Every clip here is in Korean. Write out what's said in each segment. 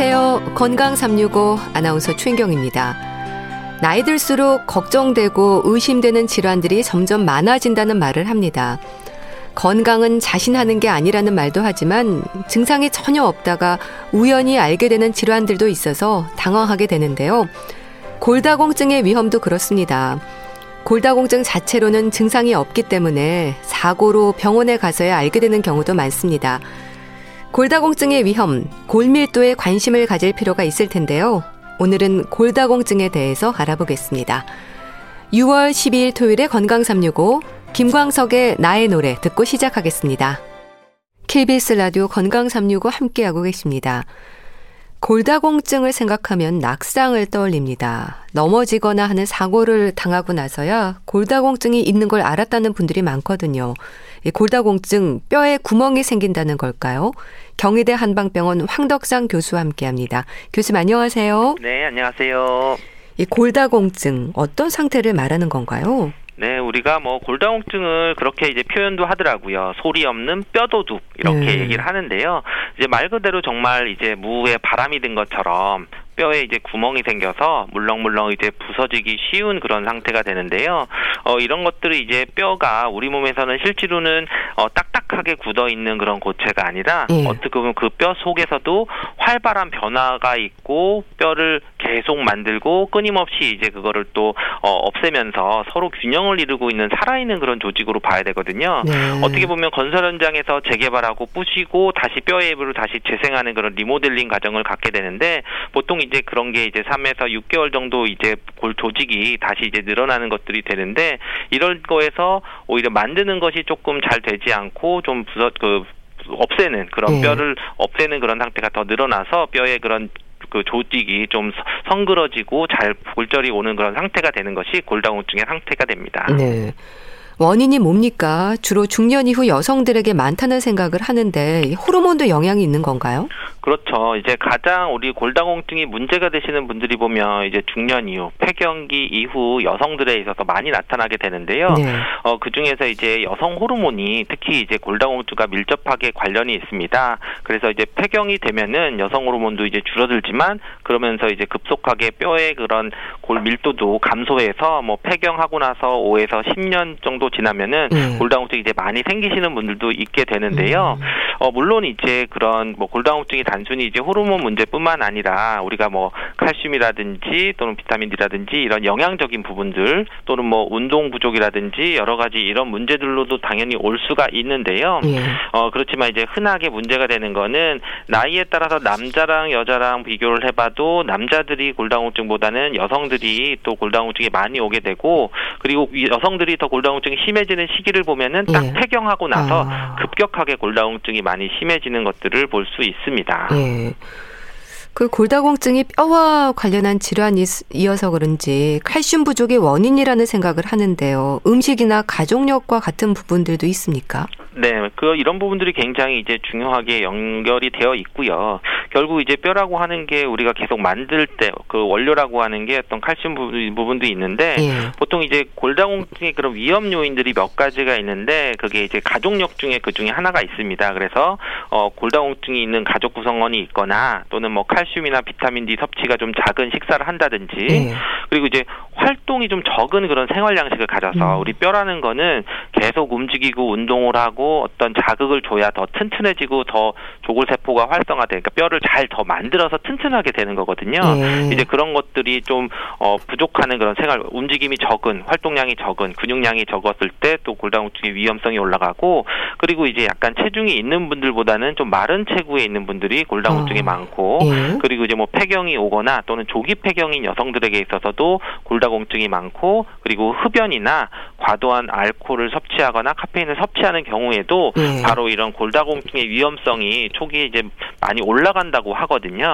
안녕하세요. 건강365 아나운서 최인경입니다. 나이 들수록 걱정되고 의심되는 질환들이 점점 많아진다는 말을 합니다. 건강은 자신하는 게 아니라는 말도 하지만 증상이 전혀 없다가 우연히 알게 되는 질환들도 있어서 당황하게 되는데요. 골다공증의 위험도 그렇습니다. 골다공증 자체로는 증상이 없기 때문에 사고로 병원에 가서야 알게 되는 경우도 많습니다. 골다공증의 위험, 골밀도에 관심을 가질 필요가 있을 텐데요. 오늘은 골다공증에 대해서 알아보겠습니다. 6월 12일 토요일에 건강365 김광석의 나의 노래 듣고 시작하겠습니다. KBS 라디오 건강365 함께하고 계십니다. 골다공증을 생각하면 낙상을 떠올립니다. 넘어지거나 하는 사고를 당하고 나서야 골다공증이 있는 걸 알았다는 분들이 많거든요. 골다공증, 뼈에 구멍이 생긴다는 걸까요? 경희대 한방병원 황덕상 교수와 함께합니다. 교수님 안녕하세요. 네, 안녕하세요. 이 골다공증 어떤 상태를 말하는 건가요? 네, 우리가 골다공증을 그렇게 이제 표현도 하더라고요. 소리 없는 뼈도둑 이렇게 얘기를 하는데요. 이제 말 그대로 정말 이제 무에 바람이 든 것처럼 뼈에 이제 구멍이 생겨서 물렁물렁 이제 부서지기 쉬운 그런 상태가 되는데요. 이런 것들이 이제 뼈가 우리 몸에서는 실제로는 딱딱하게 굳어 있는 그런 고체가 아니라 어떻게 보면 그 뼈 속에서도 활발한 변화가 있고 뼈를 계속 만들고 끊임없이 이제 그거를 또 없애면서 서로 균형을 이루고 있는 살아있는 그런 조직으로 봐야 되거든요. 네. 어떻게 보면 건설 현장에서 재개발하고 부시고 다시 뼈의 일부를 다시 재생하는 그런 리모델링 과정을 갖게 되는데 보통 이제 그런 게 이제 3에서 6개월 정도 이제 골 조직이 다시 이제 늘어나는 것들이 되는데 이런 거에서 오히려 만드는 것이 조금 잘 되지 않고 좀 없애는 그런 뼈를 없애는 그런 상태가 더 늘어나서 뼈의 그런 그 조직이 좀 성그러지고 잘 골절이 오는 그런 상태가 되는 것이 골다공증의 상태가 됩니다. 네. 원인이 뭡니까? 주로 중년 이후 여성들에게 많다는 생각을 하는데 호르몬도 영향이 있는 건가요? 그렇죠. 이제 가장 우리 골다공증이 문제가 되시는 분들이 보면 이제 중년 이후, 폐경기 이후 여성들에 있어서 많이 나타나게 되는데요. 네. 그중에서 이제 여성 호르몬이 특히 이제 골다공증과 밀접하게 관련이 있습니다. 그래서 이제 폐경이 되면은 여성 호르몬도 이제 줄어들지만 그러면서 이제 급속하게 뼈의 그런 골 밀도도 감소해서 폐경하고 나서 5에서 10년 정도 지나면은 골다공증이 이제 많이 생기시는 분들도 있게 되는데요. 물론 이제 그런 골다공증이 단순히 이제 호르몬 문제뿐만 아니라 우리가 칼슘이라든지 또는 비타민이라든지 이런 영양적인 부분들 또는 운동 부족이라든지 여러 가지 이런 문제들로도 당연히 올 수가 있는데요. 그렇지만 이제 흔하게 문제가 되는 거는 나이에 따라서 남자랑 여자랑 비교를 해봐도 남자들이 골다공증보다는 여성들이 또 골다공증이 많이 오게 되고 그리고 여성들이 더 골다공증이 심해지는 시기를 보면은 딱 폐경하고 나서 급격하게 골다공증이 많이 심해지는 것들을 볼 수 있습니다. 예. 그 골다공증이 뼈와 관련한 질환이어서 그런지 칼슘 부족의 원인이라는 생각을 하는데요. 음식이나 가족력과 같은 부분들도 있습니까? 네, 이런 부분들이 굉장히 이제 중요하게 연결이 되어 있고요. 결국 이제 뼈라고 하는 게 우리가 계속 만들 때 그 원료라고 하는 게 어떤 칼슘 부분도 있는데 보통 이제 골다공증의 그런 위험 요인들이 몇 가지가 있는데 그게 이제 가족력 중에 그 중에 하나가 있습니다. 그래서 골다공증이 있는 가족 구성원이 있거나 또는 칼슘이나 비타민 D 섭취가 좀 작은 식사를 한다든지 그리고 이제 활동이 좀 적은 그런 생활 양식을 가져서 우리 뼈라는 거는 계속 움직이고 운동을 하고 어떤 자극을 줘야 더 튼튼해지고 더 조골세포가 활성화되니까 뼈를 잘 더 만들어서 튼튼하게 되는 거거든요. 이제 그런 것들이 좀 부족하는 그런 생활 움직임이 적은 활동량이 적은 근육량이 적었을 때 또 골다공증의 위험성이 올라가고 그리고 이제 약간 체중이 있는 분들보다는 좀 마른 체구에 있는 분들이 골다공증이 많고 그리고 이제 폐경이 오거나 또는 조기 폐경인 여성들에게 있어서도 골다공증이 많고 그리고 흡연이나 과도한 알코올을 섭취하거나 카페인을 섭취하는 경우에도 바로 이런 골다공증의 위험성이 초기에 이제 많이 올라간다고 하거든요.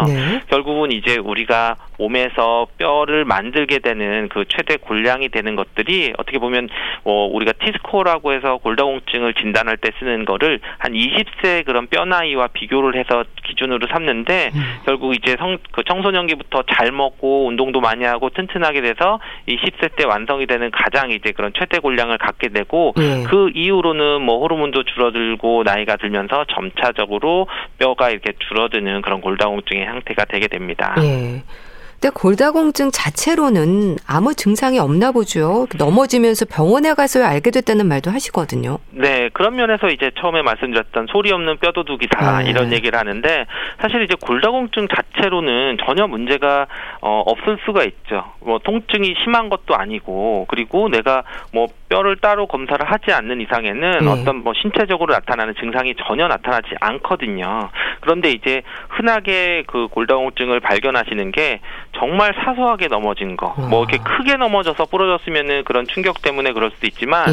결국은 이제 우리가 몸에서 뼈를 만들게 되는 그 최대 골량이 되는 것들이 어떻게 보면 우리가 티스코라고 해서 골다공증을 진단할 때 쓰는 거를 한 20세 그런 뼈 나이와 비교를 해서 기준으로 삼는데 결국 결국 이제 청소년기부터 잘 먹고 운동도 많이 하고 튼튼하게 돼서 이 10세 때 완성이 되는 가장 이제 그런 최대 골량을 갖게 되고 그 이후로는 뭐 호르몬도 줄어들고 나이가 들면서 점차적으로 뼈가 이렇게 줄어드는 그런 골다공증의 형태가 되게 됩니다. 네. 근데 골다공증 자체로는 아무 증상이 없나 보죠. 넘어지면서 병원에 가서야 알게 됐다는 말도 하시거든요. 네. 그런 면에서 이제 처음에 말씀드렸던 소리 없는 뼈도둑이다 이런 얘기를 하는데 사실 이제 골다공증 자체로는 전혀 문제가 없을 수가 있죠. 뭐 통증이 심한 것도 아니고 그리고 내가 뭐 뼈를 따로 검사를 하지 않는 이상에는 어떤 뭐 신체적으로 나타나는 증상이 전혀 나타나지 않거든요. 그런데 이제 흔하게 그 골다공증을 발견하시는 게 정말 사소하게 넘어진 거, 뭐 이렇게 크게 넘어져서 부러졌으면은 그런 충격 때문에 그럴 수도 있지만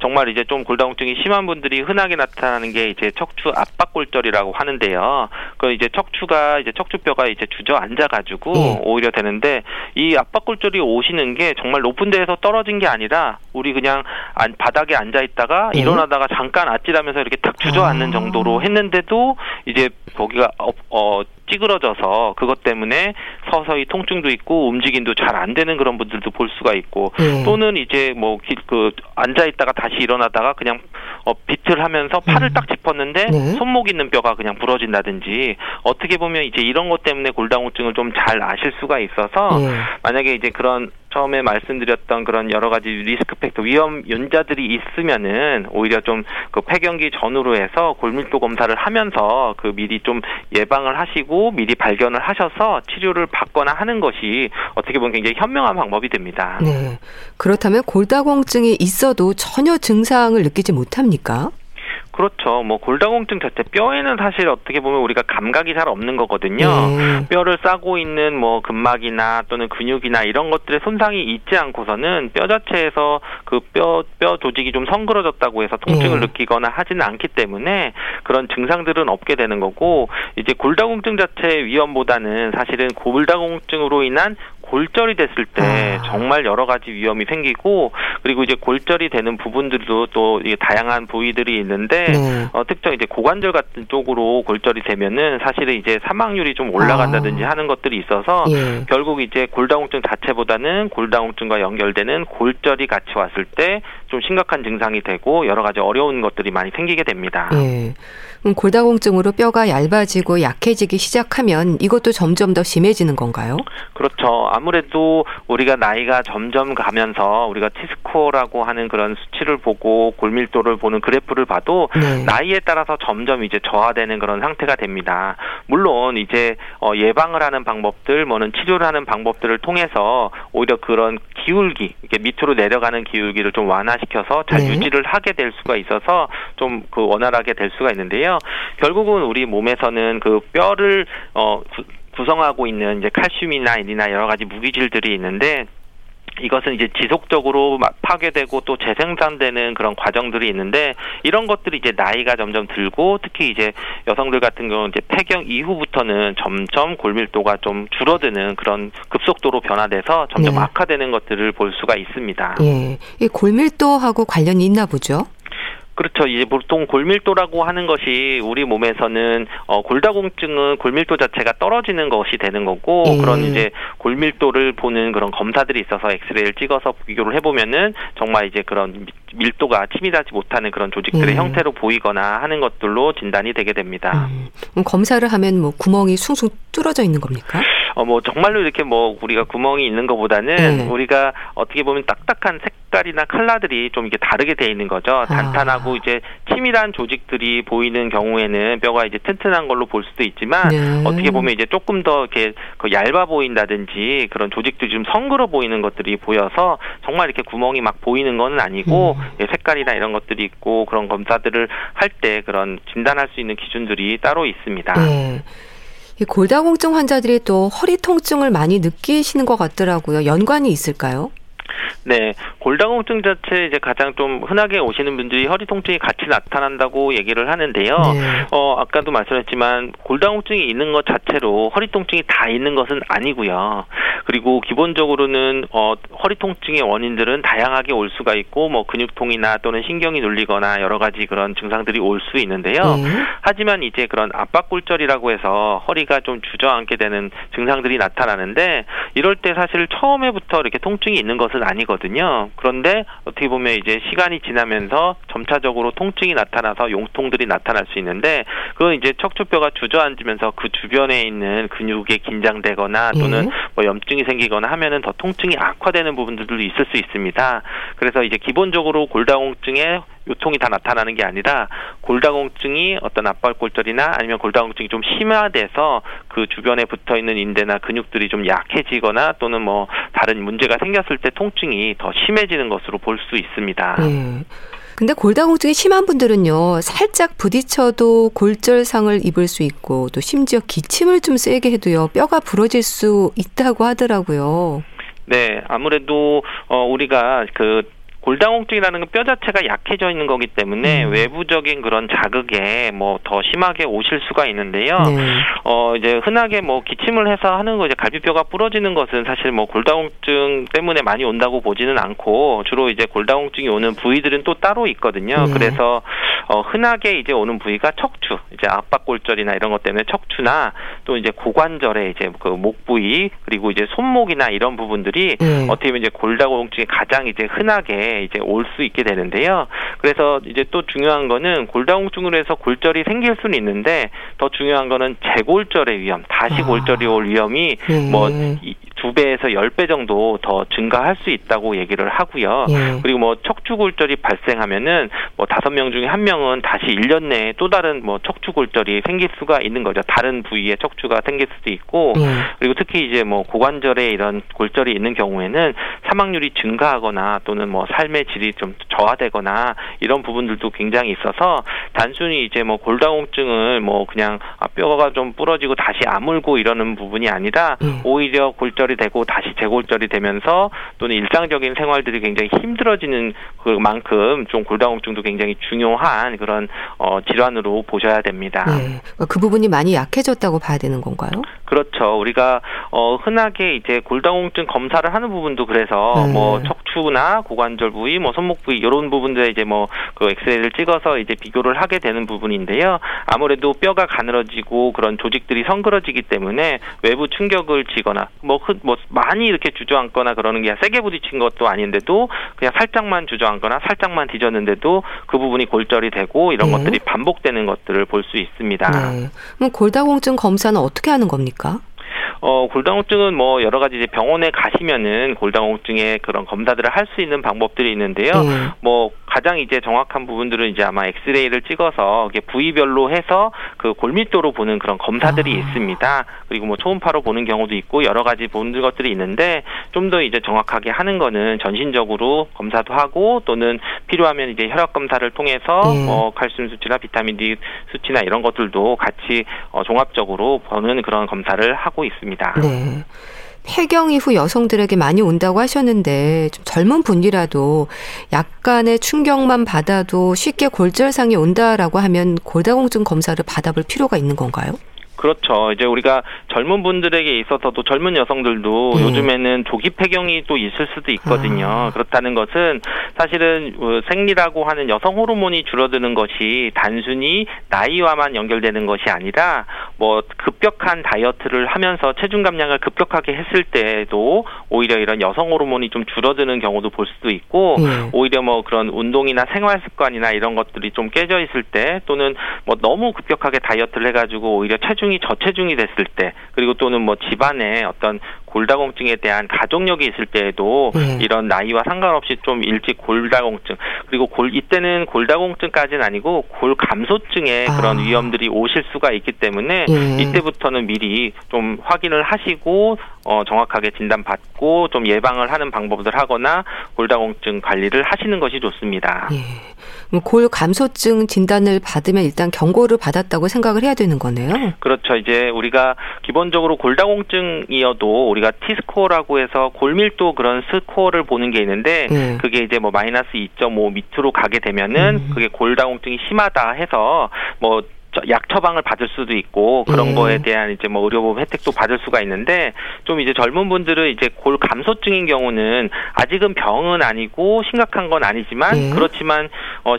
정말 이제 좀 골다공증이 심한 분들이 흔하게 나타나는 게 이제 척추 압박골절이라고 하는데요. 그 이제 척추뼈가 이제 주저앉아가지고 오히려 되는데 이 압박골절이 오시는 게 정말 높은 데에서 떨어진 게 아니라 우리 그냥 바닥에 앉아 있다가 일어나다가 잠깐 아찔하면서 이렇게 탁 주저앉는 정도로 했는데도 이제 거기가 찌그러져서 그것 때문에 서서히 통증도 있고 움직임도 잘 안 되는 그런 분들도 볼 수가 있고 또는 이제 뭐 앉아 있다가 다시 일어나다가 그냥 비틀하면서 팔을 딱 짚었는데 손목 있는 뼈가 그냥 부러진다든지 어떻게 보면 이제 이런 것 때문에 골다공증을 좀 잘 아실 수가 있어서 만약에 이제 그런 처음에 말씀드렸던 그런 여러 가지 리스크 팩터 위험 연자들이 있으면은 오히려 좀 그 폐경기 전후로 해서 골밀도 검사를 하면서 그 미리 좀 예방을 하시고 미리 발견을 하셔서 치료를 받거나 하는 것이 어떻게 보면 굉장히 현명한 방법이 됩니다. 네. 그렇다면 골다공증이 있어도 전혀 증상을 느끼지 못합니까? 그렇죠. 뭐 골다공증 자체 뼈에는 사실 어떻게 보면 우리가 감각이 잘 없는 거거든요. 뼈를 싸고 있는 뭐 근막이나 또는 근육이나 이런 것들의 손상이 있지 않고서는 뼈 자체에서 그 뼈 조직이 좀 성그러졌다고 해서 통증을 느끼거나 하지는 않기 때문에 그런 증상들은 없게 되는 거고 이제 골다공증 자체의 위험보다는 사실은 골다공증으로 인한 골절이 됐을 때 정말 여러 가지 위험이 생기고 그리고 이제 골절이 되는 부분들도 또 이게 다양한 부위들이 있는데 특정 이제 고관절 같은 쪽으로 골절이 되면은 사실은 이제 사망률이 좀 올라간다든지 하는 것들이 있어서 결국 이제 골다공증 자체보다는 골다공증과 연결되는 골절이 같이 왔을 때 좀 심각한 증상이 되고 여러 가지 어려운 것들이 많이 생기게 됩니다. 네. 골다공증으로 뼈가 얇아지고 약해지기 시작하면 이것도 점점 더 심해지는 건가요? 그렇죠. 아무래도 우리가 나이가 점점 가면서 우리가 T스코어라고 하는 그런 수치를 보고 골밀도를 보는 그래프를 봐도 나이에 따라서 점점 이제 저하되는 그런 상태가 됩니다. 물론 이제 예방을 하는 방법들, 뭐는 치료를 하는 방법들을 통해서 오히려 그런 기울기, 이렇게 밑으로 내려가는 기울기를 좀 완화시켜서 잘 유지를 하게 될 수가 있어서 좀 그 원활하게 될 수가 있는데요. 결국은 우리 몸에서는 그 뼈를 구성하고 있는 이제 칼슘이나 인이나 여러 가지 무기질들이 있는데 이것은 이제 지속적으로 파괴되고 또 재생산되는 그런 과정들이 있는데 이런 것들이 이제 나이가 점점 들고 특히 이제 여성들 같은 경우는 이제 폐경 이후부터는 점점 골밀도가 좀 줄어드는 그런 급속도로 변화돼서 점점 악화되는 것들을 볼 수가 있습니다. 예, 이 골밀도하고 관련이 있나 보죠? 그렇죠. 이제 보통 골밀도라고 하는 것이 우리 몸에서는 골다공증은 골밀도 자체가 떨어지는 것이 되는 거고 그런 이제 골밀도를 보는 그런 검사들이 있어서 엑스레이를 찍어서 비교를 해보면은 정말 이제 그런 밀도가 침이하지 못하는 그런 조직들의 형태로 보이거나 하는 것들로 진단이 되게 됩니다. 검사를 하면 뭐 구멍이 숭숭 뚫어져 있는 겁니까? 뭐 정말로 이렇게 뭐 우리가 구멍이 있는 것보다는 우리가 어떻게 보면 딱딱한 색깔이나 컬러들이 좀 이렇게 다르게 돼 있는 거죠. 단단하고 이제 치밀한 조직들이 보이는 경우에는 뼈가 이제 튼튼한 걸로 볼 수도 있지만 어떻게 보면 이제 조금 더 이렇게 얇아 보인다든지 그런 조직들이 좀 성그러 보이는 것들이 보여서 정말 이렇게 구멍이 막 보이는 건 아니고 색깔이나 이런 것들이 있고 그런 검사들을 할 때 그런 진단할 수 있는 기준들이 따로 있습니다. 이 골다공증 환자들이 또 허리 통증을 많이 느끼시는 것 같더라고요. 연관이 있을까요? 네, 골다공증 자체 이제 가장 좀 흔하게 오시는 분들이 허리 통증이 같이 나타난다고 얘기를 하는데요. 네. 아까도 말씀했지만 골다공증이 있는 것 자체로 허리 통증이 다 있는 것은 아니고요. 그리고 기본적으로는 허리 통증의 원인들은 다양하게 올 수가 있고 뭐 근육통이나 또는 신경이 눌리거나 여러 가지 그런 증상들이 올 수 있는데요. 네. 하지만 이제 그런 압박골절이라고 해서 허리가 좀 주저앉게 되는 증상들이 나타나는데 이럴 때 사실 처음에부터 이렇게 통증이 있는 것은 아니거든요. 그런데 어떻게 보면 이제 시간이 지나면서 점차적으로 통증이 나타나서 용통들이 나타날 수 있는데 그건 이제 척추뼈가 주저앉으면서 그 주변에 있는 근육에 긴장되거나 또는 뭐 염증이 생기거나 하면은 더 통증이 악화되는 부분들도 있을 수 있습니다. 그래서 이제 기본적으로 골다공증의 요통이 다 나타나는 게 아니라 골다공증이 어떤 압박골절이나 아니면 골다공증이 좀 심화돼서 그 주변에 붙어있는 인대나 근육들이 좀 약해지거나 또는 뭐 다른 문제가 생겼을 때 통증이 더 심해지는 것으로 볼 수 있습니다. 근데 골다공증이 심한 분들은요. 살짝 부딪혀도 골절상을 입을 수 있고 또 심지어 기침을 좀 세게 해도요. 뼈가 부러질 수 있다고 하더라고요. 네. 아무래도 우리가 골다공증이라는 건 뼈 자체가 약해져 있는 거기 때문에 외부적인 그런 자극에 뭐 더 심하게 오실 수가 있는데요. 이제 흔하게 뭐 기침을 해서 하는 거 이제 갈비뼈가 부러지는 것은 사실 뭐 골다공증 때문에 많이 온다고 보지는 않고 주로 이제 골다공증이 오는 부위들은 또 따로 있거든요. 그래서 흔하게 이제 오는 부위가 척추, 이제 압박골절이나 이런 것 때문에 척추나 또 이제 고관절의 이제 그 목 부위 그리고 이제 손목이나 이런 부분들이 어떻게 보면 이제 골다공증이 가장 이제 흔하게 이제 올 수 있게 되는데요. 그래서 이제 또 중요한 거는 골다공증으로 해서 골절이 생길 수는 있는데 더 중요한 거는 재골절의 위험, 다시 골절이 올 위험이 뭐 2배에서 10배 정도 더 증가할 수 있다고 얘기를 하고요. 그리고 뭐 척추골절이 발생하면은 뭐 5명 중에 1명은 다시 1년 내에 또 다른 뭐 척추골절이 생길 수가 있는 거죠. 다른 부위에 척추가 생길 수도 있고 그리고 특히 이제 뭐 고관절에 이런 골절이 있는 경우에는 사망률이 증가하거나 또는 뭐 삶의 질이 좀 저하되거나 이런 부분들도 굉장히 있어서 단순히 이제 뭐 골다공증을 뭐 그냥 뼈가 좀 부러지고 다시 아물고 이러는 부분이 아니라 오히려 골절이 되고 다시 재골절이 되면서 또는 일상적인 생활들이 굉장히 힘들어지는 그만큼 좀 골다공증도 굉장히 중요한 그런 질환으로 보셔야 됩니다. 네. 그 부분이 많이 약해졌다고 봐야 되는 건가요? 그렇죠. 우리가 흔하게 이제 골다공증 검사를 하는 부분도 그래서 뭐 척추나 고관절 부위, 뭐 손목 부위 이런 부분들에 이제 뭐 그 엑스레이를 찍어서 이제 비교를 하게 되는 부분인데요. 아무래도 뼈가 가늘어지고 그런 조직들이 성그러지기 때문에 외부 충격을 지거나 뭐 많이 이렇게 주저앉거나 그러는 게 세게 부딪힌 것도 아닌데도 그냥 살짝만 주저앉거나 살짝만 뒤졌는데도 그 부분이 골절이 되고 이런 것들이 반복되는 것들을 볼 수 있습니다. 그럼 골다공증 검사는 어떻게 하는 겁니까? 골다공증은 뭐 여러 가지 이제 병원에 가시면은 골다공증의 그런 검사들을 할 수 있는 방법들이 있는데요. 뭐 가장 이제 정확한 부분들은 이제 아마 엑스레이를 찍어서 이게 부위별로 해서 그 골밀도로 보는 그런 검사들이 있습니다. 그리고 뭐 초음파로 보는 경우도 있고 여러 가지 보는 것들이 있는데 좀 더 이제 정확하게 하는 거는 전신적으로 검사도 하고 또는 필요하면 이제 혈액 검사를 통해서 뭐 칼슘 수치나 비타민 D 수치나 이런 것들도 같이 종합적으로 보는 그런 검사를 하고 있습니다. 네. 폐경 이후 여성들에게 많이 온다고 하셨는데 좀 젊은 분이라도 약간의 충격만 받아도 쉽게 골절상이 온다라고 하면 골다공증 검사를 받아볼 필요가 있는 건가요? 그렇죠. 이제 우리가 젊은 분들에게 있어서도 젊은 여성들도 요즘에는 조기 폐경이 또 있을 수도 있거든요. 그렇다는 것은 사실은 생리라고 하는 여성 호르몬이 줄어드는 것이 단순히 나이와만 연결되는 것이 아니라 뭐 급격한 다이어트를 하면서 체중 감량을 급격하게 했을 때에도 오히려 이런 여성 호르몬이 좀 줄어드는 경우도 볼 수도 있고 오히려 뭐 그런 운동이나 생활 습관이나 이런 것들이 좀 깨져 있을 때 또는 뭐 너무 급격하게 다이어트를 해가지고 오히려 체중이 저체중이 됐을 때 그리고 또는 뭐 집안에 어떤 골다공증에 대한 가족력이 있을 때에도 이런 나이와 상관없이 좀 일찍 골다공증 그리고 이때는 골다공증까지는 아니고 골감소증의 그런 위험들이 오실 수가 있기 때문에 이때부터는 미리 좀 확인을 하시고 정확하게 진단받고 좀 예방을 하는 방법들 하거나 골다공증 관리를 하시는 것이 좋습니다. 골 감소증 진단을 받으면 일단 경고를 받았다고 생각을 해야 되는 거네요. 그렇죠. 이제 우리가 기본적으로 골다공증이어도 우리가 T스코어라고 해서 골밀도 그런 스코어를 보는 게 있는데 네. 그게 이제 뭐 마이너스 2.5 밑으로 가게 되면은 그게 골다공증이 심하다 해서 뭐 약 처방을 받을 수도 있고 그런 거에 대한 이제 뭐 의료보험 혜택도 받을 수가 있는데 좀 이제 젊은 분들은 이제 골 감소증인 경우는 아직은 병은 아니고 심각한 건 아니지만 그렇지만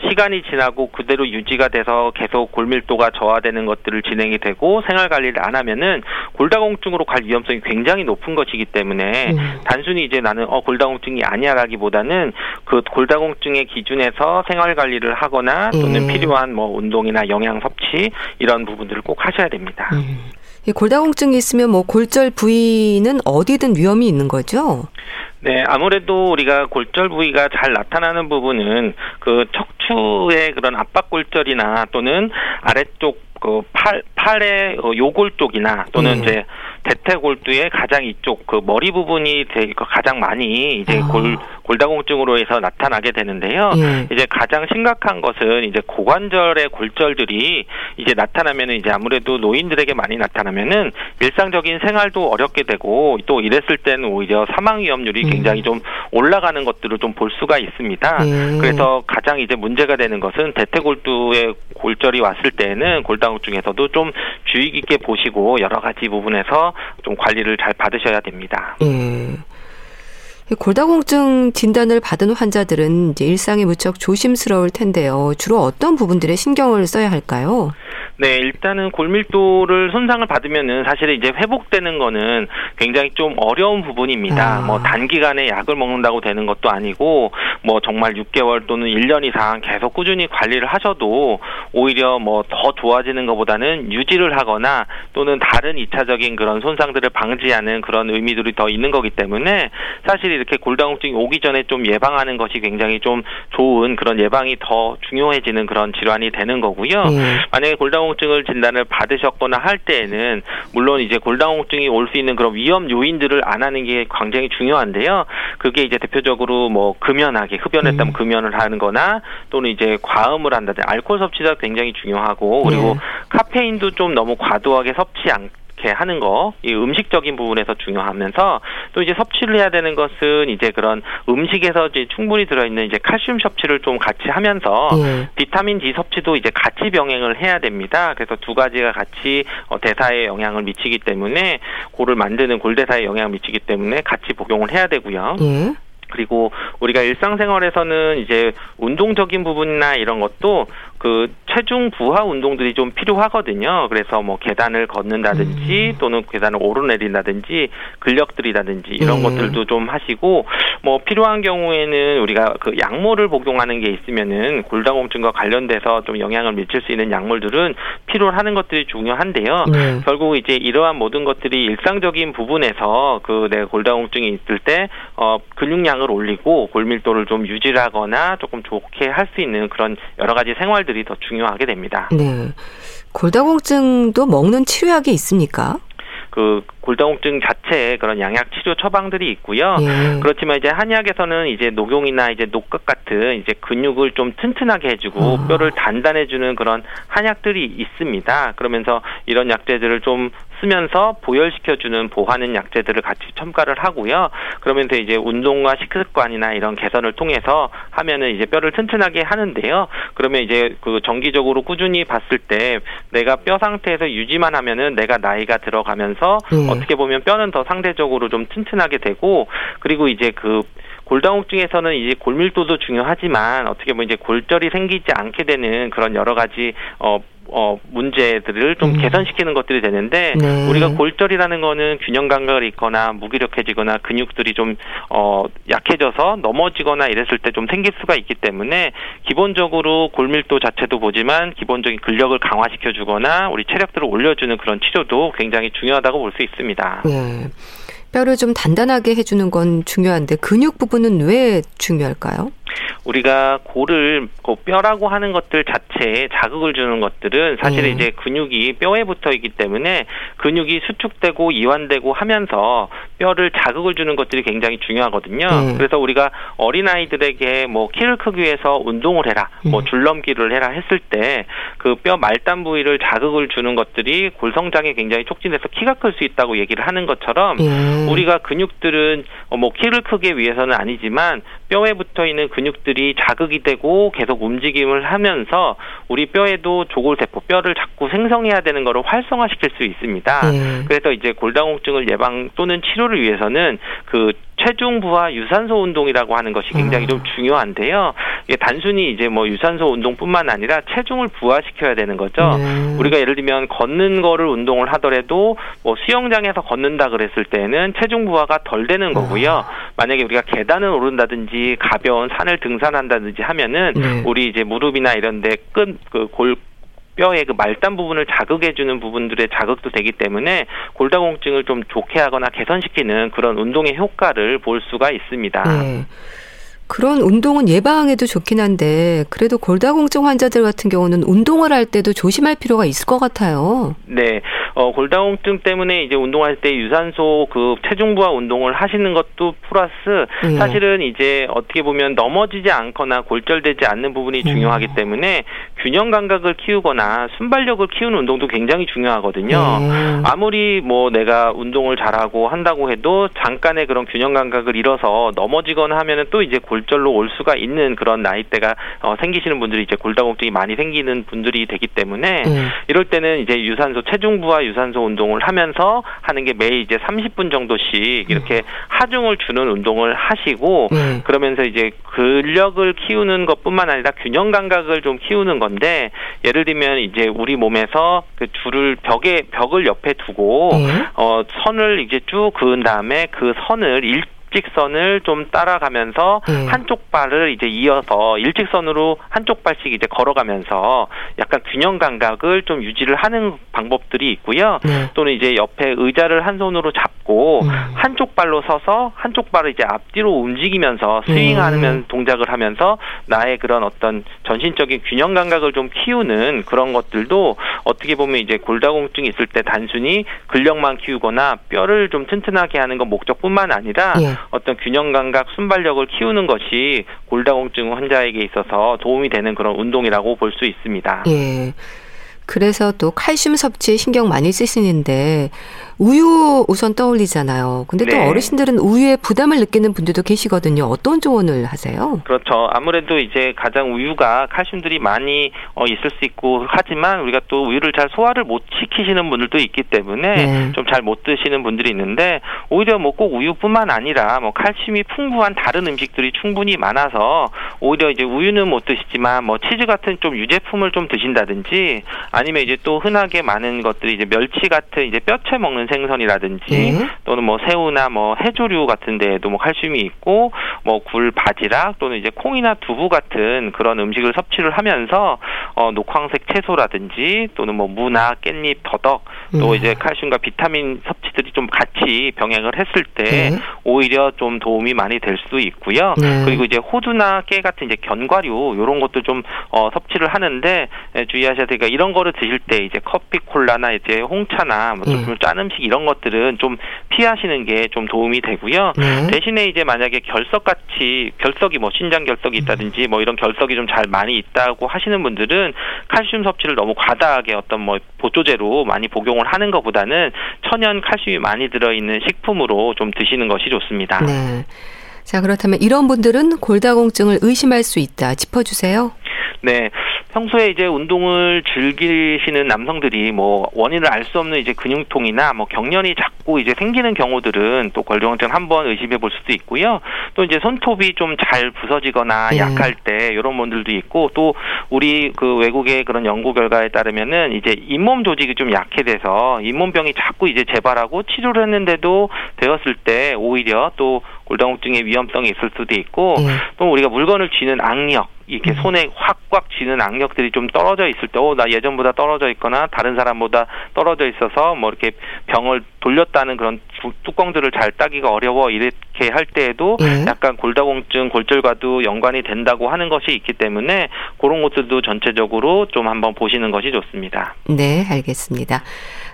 시간이 지나고 그대로 유지가 돼서 계속 골밀도가 저하되는 것들을 진행이 되고 생활 관리를 안 하면은 골다공증으로 갈 위험성이 굉장히 높은 것이기 때문에 단순히 이제 나는 골다공증이 아니야라기보다는 그 골다공증의 기준에서 생활 관리를 하거나 또는 필요한 뭐 운동이나 영양 섭취 이런 부분들을 꼭 하셔야 됩니다. 이 골다공증이 있으면 뭐 골절 부위는 어디든 위험이 있는 거죠? 네, 아무래도 우리가 골절 부위가 잘 나타나는 부분은 그 척추의 그런 압박골절이나 또는 아래쪽 그 팔의 요골 쪽이나 또는 이제 대퇴골두의 가장 이쪽 그 머리 부분이 가장 많이 이제 골다공증으로 해서 나타나게 되는데요. 이제 가장 심각한 것은 이제 고관절의 골절들이 이제 나타나면은 이제 아무래도 노인들에게 많이 나타나면은 일상적인 생활도 어렵게 되고 또 이랬을 때는 오히려 사망 위험률이 굉장히 좀 올라가는 것들을 좀 볼 수가 있습니다. 그래서 가장 이제 문제가 되는 것은 대퇴골두의 골절이 왔을 때는 골다공증에서도 좀 주의 깊게 보시고 여러 가지 부분에서 좀 관리를 잘 받으셔야 됩니다. 골다공증 진단을 받은 환자들은 이제 일상이 무척 조심스러울 텐데요. 주로 어떤 부분들에 신경을 써야 할까요? 네, 일단은 골밀도를 손상을 받으면은 사실 이제 회복되는 거는 굉장히 좀 어려운 부분입니다. 뭐 단기간에 약을 먹는다고 되는 것도 아니고 뭐 정말 6개월 또는 1년 이상 계속 꾸준히 관리를 하셔도 오히려 뭐 더 좋아지는 것보다는 유지를 하거나 또는 다른 2차적인 그런 손상들을 방지하는 그런 의미들이 더 있는 거기 때문에 사실 이렇게 골다공증이 오기 전에 좀 예방하는 것이 굉장히 좀 좋은 그런 예방이 더 중요해지는 그런 질환이 되는 거고요. 만약에 골다공증을 진단을 받으셨거나 할 때에는 물론 이제 골다공증이 올 수 있는 그런 위험 요인들을 안 하는 게 굉장히 중요한데요. 그게 이제 대표적으로 뭐 금연하게 흡연했다면 금연을 하는 거나 또는 이제 과음을 한다든지 알코올 섭취가 굉장히 중요하고 그리고 카페인도 좀 너무 과도하게 섭취 않게 하는 거, 이 음식적인 부분에서 중요하면서 또 이제 섭취를 해야 되는 것은 이제 그런 음식에서 이제 충분히 들어있는 이제 칼슘 섭취를 좀 같이 하면서 비타민 D 섭취도 이제 같이 병행을 해야 됩니다. 그래서 두 가지가 같이 대사에 영향을 미치기 때문에 골을 만드는 골대사에 영향을 미치기 때문에 같이 복용을 해야 되고요. 그리고 우리가 일상생활에서는 이제 운동적인 부분이나 이런 것도 그 체중 부하 운동들이 좀 필요하거든요. 그래서 뭐 계단을 걷는다든지 또는 계단을 오르내린다든지 근력들이라든지 이런 것들도 좀 하시고 뭐 필요한 경우에는 우리가 그 약물을 복용하는 게 있으면은 골다공증과 관련돼서 좀 영향을 미칠 수 있는 약물들은 필요를 하는 것들이 중요한데요. 결국 이제 이러한 모든 것들이 일상적인 부분에서 그 내 골다공증이 있을 때 근육량을 올리고 골밀도를 좀 유지하거나 조금 좋게 할 수 있는 그런 여러 가지 생활들이 더 중요하게 됩니다. 네, 골다공증도 먹는 치료약이 있습니까? 그 골다공증 자체에 그런 양약 치료 처방들이 있고요. 그렇지만 이제 한의학에서는 이제 녹용이나 이제 녹각 같은 이제 근육을 좀 튼튼하게 해주고 뼈를 단단해주는 그런 한약들이 있습니다. 그러면서 이런 약재들을 좀 쓰면서 보혈시켜주는 보하는 약재들을 같이 첨가를 하고요. 그러면서 이제 운동과 식습관이나 이런 개선을 통해서 하면은 이제 뼈를 튼튼하게 하는데요. 그러면 이제 그 정기적으로 꾸준히 봤을 때 내가 뼈 상태에서 유지만 하면은 내가 나이가 들어가면서 어떻게 보면 뼈는 더 상대적으로 좀 튼튼하게 되고 그리고 이제 그 골다공증에서는 이제 골밀도도 중요하지만 어떻게 보면 이제 골절이 생기지 않게 되는 그런 여러 가지 문제들을 좀 개선시키는 것들이 되는데 우리가 골절이라는 거는 균형감각을 잃거나 무기력해지거나 근육들이 좀 약해져서 넘어지거나 이랬을 때 좀 생길 수가 있기 때문에 기본적으로 골밀도 자체도 보지만 기본적인 근력을 강화시켜주거나 우리 체력들을 올려주는 그런 치료도 굉장히 중요하다고 볼 수 있습니다. 뼈를 좀 단단하게 해주는 건 중요한데 근육 부분은 왜 중요할까요? 우리가 골을 그 뼈라고 하는 것들 자체에 자극을 주는 것들은 사실 이제 근육이 뼈에 붙어 있기 때문에 근육이 수축되고 이완되고 하면서 뼈를 자극을 주는 것들이 굉장히 중요하거든요. 그래서 우리가 어린아이들에게 뭐 키를 크기 위해서 운동을 해라, 뭐 줄넘기를 해라 했을 때 그 뼈 말단 부위를 자극을 주는 것들이 골 성장에 굉장히 촉진해서 키가 클 수 있다고 얘기를 하는 것처럼 우리가 근육들은 뭐 키를 크기 위해서는 아니지만 뼈에 붙어있는 근육들이 자극이 되고 계속 움직임을 하면서 우리 뼈에도 조골세포, 뼈를 자꾸 생성해야 되는 거를 활성화시킬 수 있습니다. 그래서 이제 골다공증을 예방 또는 치료를 위해서는 그 체중 부하 유산소 운동이라고 하는 것이 굉장히 좀 중요한데요. 이게 단순히 이제 뭐 유산소 운동뿐만 아니라 체중을 부하시켜야 되는 거죠. 우리가 예를 들면 걷는 거를 운동을 하더라도 뭐 수영장에서 걷는다 그랬을 때는 체중 부하가 덜 되는 거고요. 만약에 우리가 계단을 오른다든지 가벼운 산을 등산한다든지 하면은 우리 이제 무릎이나 이런데 뼈의 그 말단 부분을 자극해주는 부분들의 자극도 되기 때문에 골다공증을 좀 좋게 하거나 개선시키는 그런 운동의 효과를 볼 수가 있습니다. 네. 그런 운동은 예방에도 좋긴 한데 그래도 골다공증 환자들 같은 경우는 운동을 할 때도 조심할 필요가 있을 것 같아요. 네. 골다공증 때문에 이제 운동할 때 유산소 그 체중 부하 운동을 하시는 것도 플러스 사실은 이제 어떻게 보면 넘어지지 않거나 골절되지 않는 부분이 중요하기 때문에 균형 감각을 키우거나 순발력을 키우는 운동도 굉장히 중요하거든요. 아무리 뭐 내가 운동을 잘하고 한다고 해도 잠깐의 그런 균형 감각을 잃어서 넘어지거나 하면은 또 이제 골절로 올 수가 있는 그런 나이대가 생기시는 분들이 이제 골다공증이 많이 생기는 분들이 되기 때문에 이럴 때는 이제 유산소 체중 부하 유산소 운동을 하면서 하는 게 매일 이제 30분 정도씩 이렇게 하중을 주는 운동을 하시고 그러면서 이제 근력을 키우는 것뿐만 아니라 균형 감각을 좀 키우는 건데 예를 들면 이제 우리 몸에서 그 줄을 벽을 옆에 두고 선을 이제 쭉 그은 다음에 그 선을 일직선을 좀 따라가면서 한쪽 발을 이제 이어서 일직선으로 한쪽 발씩 이제 걸어가면서 약간 균형 감각을 좀 유지를 하는 방법들이 있고요. 또는 이제 옆에 의자를 한 손으로 잡고 한쪽 발로 서서 한쪽 발을 이제 앞뒤로 움직이면서 스윙하는 동작을 하면서 나의 그런 어떤 전신적인 균형 감각을 좀 키우는 그런 것들도 어떻게 보면 이제 골다공증이 있을 때 단순히 근력만 키우거나 뼈를 좀 튼튼하게 하는 건 목적뿐만 아니라 어떤 균형 감각, 순발력을 키우는 것이 골다공증 환자에게 있어서 도움이 되는 그런 운동이라고 볼 수 있습니다. 예. 그래서 또 칼슘 섭취에 신경 많이 쓰시는데 우유 우선 떠올리잖아요. 근데 또 어르신들은 우유에 부담을 느끼는 분들도 계시거든요. 어떤 조언을 하세요? 그렇죠. 아무래도 이제 가장 우유가 칼슘들이 많이 있을 수 있고 하지만 우리가 또 우유를 잘 소화를 못 시키시는 분들도 있기 때문에 좀 잘 못 드시는 분들이 있는데 오히려 뭐 꼭 우유뿐만 아니라 뭐 칼슘이 풍부한 다른 음식들이 충분히 많아서 오히려 이제 우유는 못 드시지만 뭐 치즈 같은 좀 유제품을 좀 드신다든지 아니면 이제 또 흔하게 많은 것들이 이제 멸치 같은 이제 뼈채 먹는 생선이라든지 또는 뭐 새우나 뭐 해조류 같은 데에도 뭐 칼슘이 있고 뭐 굴, 바지락 또는 이제 콩이나 두부 같은 그런 음식을 섭취를 하면서 녹황색 채소라든지 또는 뭐 무나 깻잎, 더덕 또 이제 칼슘과 비타민 섭취들이 좀 같이 병행을 했을 때 오히려 좀 도움이 많이 될 수 있고요. 그리고 이제 호두나 깨 같은 이제 견과류 이런 것도 좀 섭취를 하는데 주의하셔야 되니까 이런 거를 드실 때 이제 커피, 콜라나 이제 홍차나 뭐 좀 짠 음식 이런 것들은 좀 피하시는 게 좀 도움이 되고요. 대신에 이제 만약에 결석이 뭐 신장 결석이 있다든지 뭐 이런 결석이 좀 잘 많이 있다고 하시는 분들은 칼슘 섭취를 너무 과다하게 어떤 뭐 보조제로 많이 복용을 하는 것보다는 천연 칼슘이 많이 들어있는 식품으로 좀 드시는 것이 좋습니다. 네. 자, 그렇다면 이런 분들은 골다공증을 의심할 수 있다 짚어주세요. 네. 평소에 이제 운동을 즐기시는 남성들이 뭐 원인을 알 수 없는 이제 근육통이나 뭐 경련이 자꾸 이제 생기는 경우들은 또 골다공증 한번 의심해 볼 수도 있고요. 또 이제 손톱이 좀 잘 부서지거나 약할 때 이런 분들도 있고 또 우리 그 외국의 그런 연구 결과에 따르면은 이제 잇몸 조직이 좀 약해져서 잇몸병이 자꾸 이제 재발하고 치료를 했는데도 되었을 때 오히려 또 골다공증의 위험성이 있을 수도 있고 또 우리가 물건을 쥐는 악력 이렇게 손에 확 쥐는 악력들이 좀 떨어져 있을 때, 나 예전보다 떨어져 있거나 다른 사람보다 떨어져 있어서 뭐 이렇게 병을 돌렸다는 그런 뚜껑들을 잘 따기가 어려워 이렇게 할 때에도 약간 골다공증, 골절과도 연관이 된다고 하는 것이 있기 때문에 그런 것들도 전체적으로 좀 한번 보시는 것이 좋습니다. 네, 알겠습니다.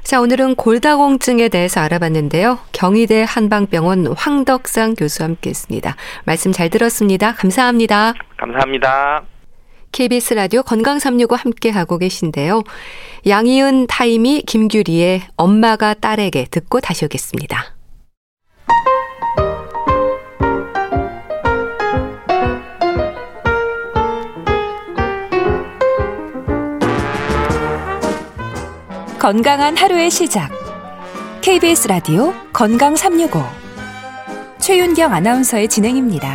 자, 오늘은 골다공증에 대해서 알아봤는데요. 경희대 한방병원 황덕상 교수와 함께했습니다. 말씀 잘 들었습니다. 감사합니다. 감사합니다. KBS 라디오 건강365 함께하고 계신데요. 양희은, 타이미, 김규리의 엄마가 딸에게 듣고 다시 오겠습니다. 건강한 하루의 시작. KBS 라디오 건강365 최윤경 아나운서의 진행입니다.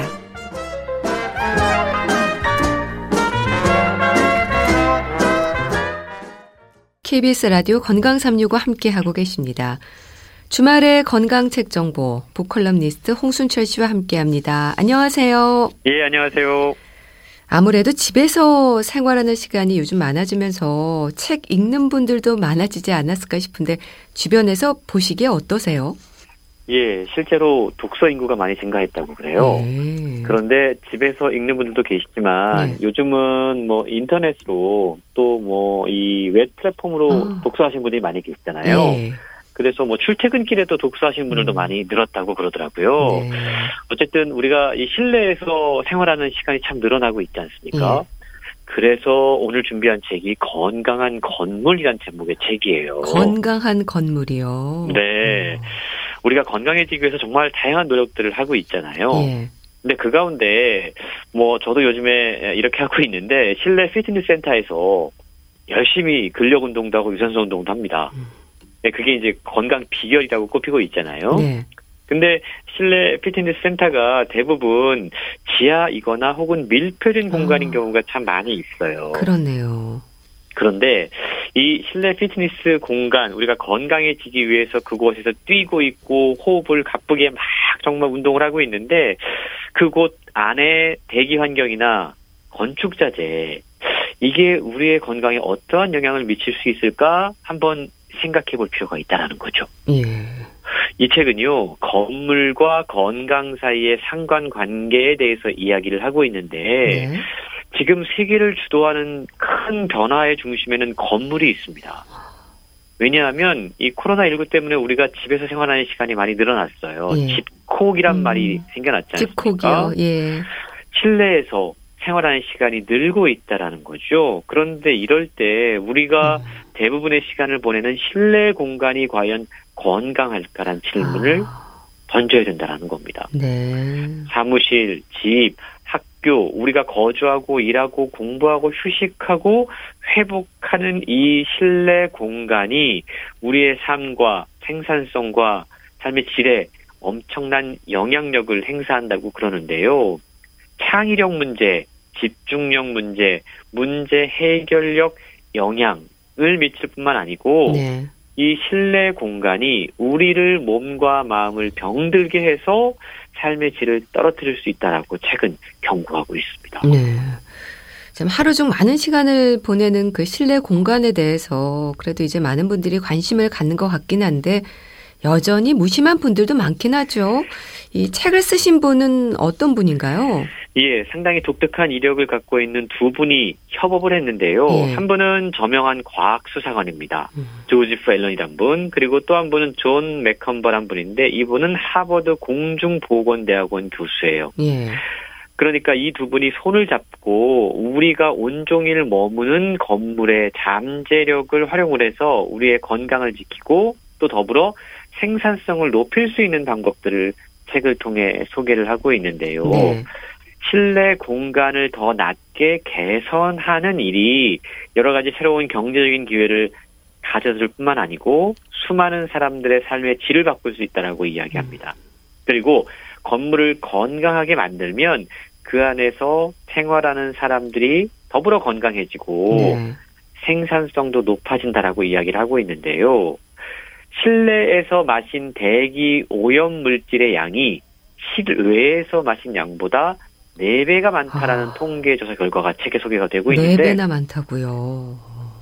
KBS 라디오 건강365 함께하고 계십니다. 주말에 건강책 정보, 북컬럼니스트 홍순철 씨와 함께합니다. 안녕하세요. 예, 안녕하세요. 아무래도 집에서 생활하는 시간이 요즘 많아지면서 책 읽는 분들도 많아지지 않았을까 싶은데 주변에서 보시기에 어떠세요? 예, 실제로 독서 인구가 많이 증가했다고 그래요. 네. 그런데 집에서 읽는 분들도 계시지만 네. 요즘은 뭐 인터넷으로 또 뭐 이 웹 플랫폼으로 독서하시는 분들이 많이 계시잖아요. 네. 그래서 뭐 출퇴근길에도 독서하시는 분들도 많이 늘었다고 그러더라고요. 네. 어쨌든 우리가 이 실내에서 생활하는 시간이 참 늘어나고 있지 않습니까? 네. 그래서 오늘 준비한 책이 건강한 건물이라는 제목의 책이에요. 건강한 건물이요? 네. 우리가 건강해지기 위해서 정말 다양한 노력들을 하고 있잖아요. 네. 근데 그 가운데 뭐 저도 요즘에 이렇게 하고 있는데 실내 피트니스 센터에서 열심히 근력 운동도 하고 유산소 운동도 합니다. 그게 이제 건강 비결이라고 꼽히고 있잖아요. 네. 근데 실내 피트니스 센터가 대부분 지하이거나 혹은 밀폐된 공간인 경우가 참 많이 있어요. 그러네요. 그런데 이 실내 피트니스 공간, 우리가 건강해지기 위해서 그곳에서 뛰고 있고 호흡을 가쁘게 막 정말 운동을 하고 있는데 그곳 안에 대기 환경이나 건축자재, 이게 우리의 건강에 어떠한 영향을 미칠 수 있을까 한번 생각해 볼 필요가 있다는 거죠. 예. 이 책은요, 건물과 건강 사이의 상관관계에 대해서 이야기를 하고 있는데 네. 지금 세계를 주도하는 큰 변화의 중심에는 건물이 있습니다. 왜냐하면 이 코로나19 때문에 우리가 집에서 생활하는 시간이 많이 늘어났어요. 예. 집콕이란 말이 생겨났지 않습니까? 집콕이요. 예. 실내에서 생활하는 시간이 늘고 있다라는 거죠. 그런데 이럴 때 우리가 대부분의 시간을 보내는 실내 공간이 과연 건강할까라는 질문을 던져야 된다라는 겁니다. 네. 사무실, 집, 학교, 우리가 거주하고 일하고 공부하고 휴식하고 회복하는 이 실내 공간이 우리의 삶과 생산성과 삶의 질에 엄청난 영향력을 행사한다고 그러는데요. 창의력 문제, 집중력 문제, 문제 해결력 영향을 미칠 뿐만 아니고 네. 이 실내 공간이 우리를 몸과 마음을 병들게 해서 삶의 질을 떨어뜨릴 수 있다라고 책은 경고하고 있습니다. 네. 참 하루 중 많은 시간을 보내는 그 실내 공간에 대해서 그래도 이제 많은 분들이 관심을 갖는 것 같긴 한데 여전히 무심한 분들도 많긴 하죠. 이 책을 쓰신 분은 어떤 분인가요? 예, 상당히 독특한 이력을 갖고 있는 두 분이 협업을 했는데요. 예. 한 분은 저명한 과학수사관입니다. 조지 펠런이란 분, 그리고 또 한 분은 존 맥컨버란 분인데 이분은 하버드 공중보건대학원 교수예요. 예. 그러니까 이 두 분이 손을 잡고 우리가 온종일 머무는 건물의 잠재력을 활용을 해서 우리의 건강을 지키고 또 더불어 생산성을 높일 수 있는 방법들을 책을 통해 소개를 하고 있는데요. 네. 실내 공간을 더 낮게 개선하는 일이 여러 가지 새로운 경제적인 기회를 가져줄 뿐만 아니고 수많은 사람들의 삶의 질을 바꿀 수 있다라고 이야기합니다. 그리고 건물을 건강하게 만들면 그 안에서 생활하는 사람들이 더불어 건강해지고 네. 생산성도 높아진다라고 이야기를 하고 있는데요. 실내에서 마신 대기 오염 물질의 양이 실외에서 마신 양보다 4배가 많다라는 통계조사 결과가 책에 소개가 되고 있는데 4배나 많다고요.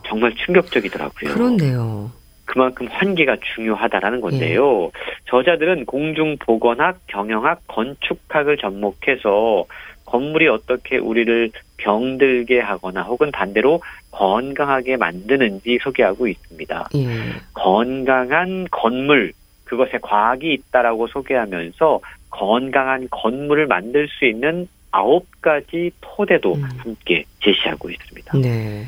정말 충격적이더라고요. 그렇네요. 그만큼 환기가 중요하다라는 건데요. 예. 저자들은 공중보건학, 경영학, 건축학을 접목해서 건물이 어떻게 우리를 병들게 하거나 혹은 반대로 건강하게 만드는지 소개하고 있습니다. 예. 건강한 건물, 그것에 과학이 있다라고 소개하면서 건강한 건물을 만들 수 있는 9가지 토대도 함께 제시하고 있습니다. 네.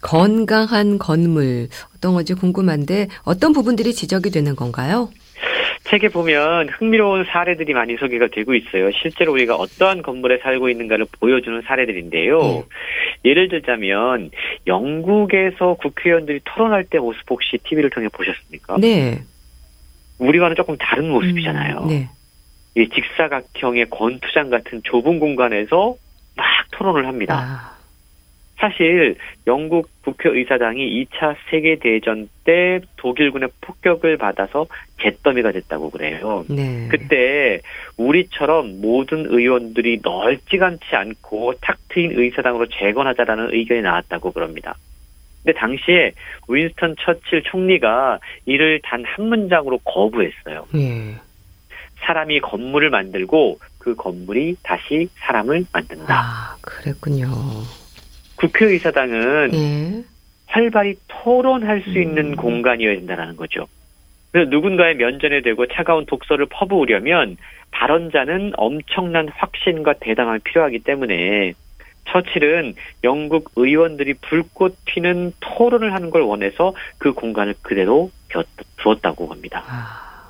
건강한 건물, 어떤 건지 궁금한데 어떤 부분들이 지적이 되는 건가요? 책에 보면 흥미로운 사례들이 많이 소개가 되고 있어요. 실제로 우리가 어떠한 건물에 살고 있는가를 보여주는 사례들인데요. 예를 들자면 영국에서 국회의원들이 토론할 때 모습 혹시 TV를 통해 보셨습니까? 네. 우리와는 조금 다른 모습이잖아요. 네. 이 직사각형의 권투장 같은 좁은 공간에서 막 토론을 합니다. 아. 사실 영국 국회의사당이 2차 세계대전 때 독일군의 폭격을 받아서 잿더미가 됐다고 그래요. 네. 그때 우리처럼 모든 의원들이 널찍않지 않고 탁 트인 의사당으로 재건하자라는 의견이 나왔다고 그럽니다. 근데 당시에 윈스턴 처칠 총리가 이를 단 한 문장으로 거부했어요. 네. 사람이 건물을 만들고 그 건물이 다시 사람을 만든다. 아, 그랬군요. 국회의사당은 예. 활발히 토론할 수 있는 공간이어야 된다는 거죠. 그래서 누군가의 면전에 대고 차가운 독서를 퍼부으려면 발언자는 엄청난 확신과 대담함이 필요하기 때문에 처칠은 영국 의원들이 불꽃 피는 토론을 하는 걸 원해서 그 공간을 그대로 두었다고 합니다.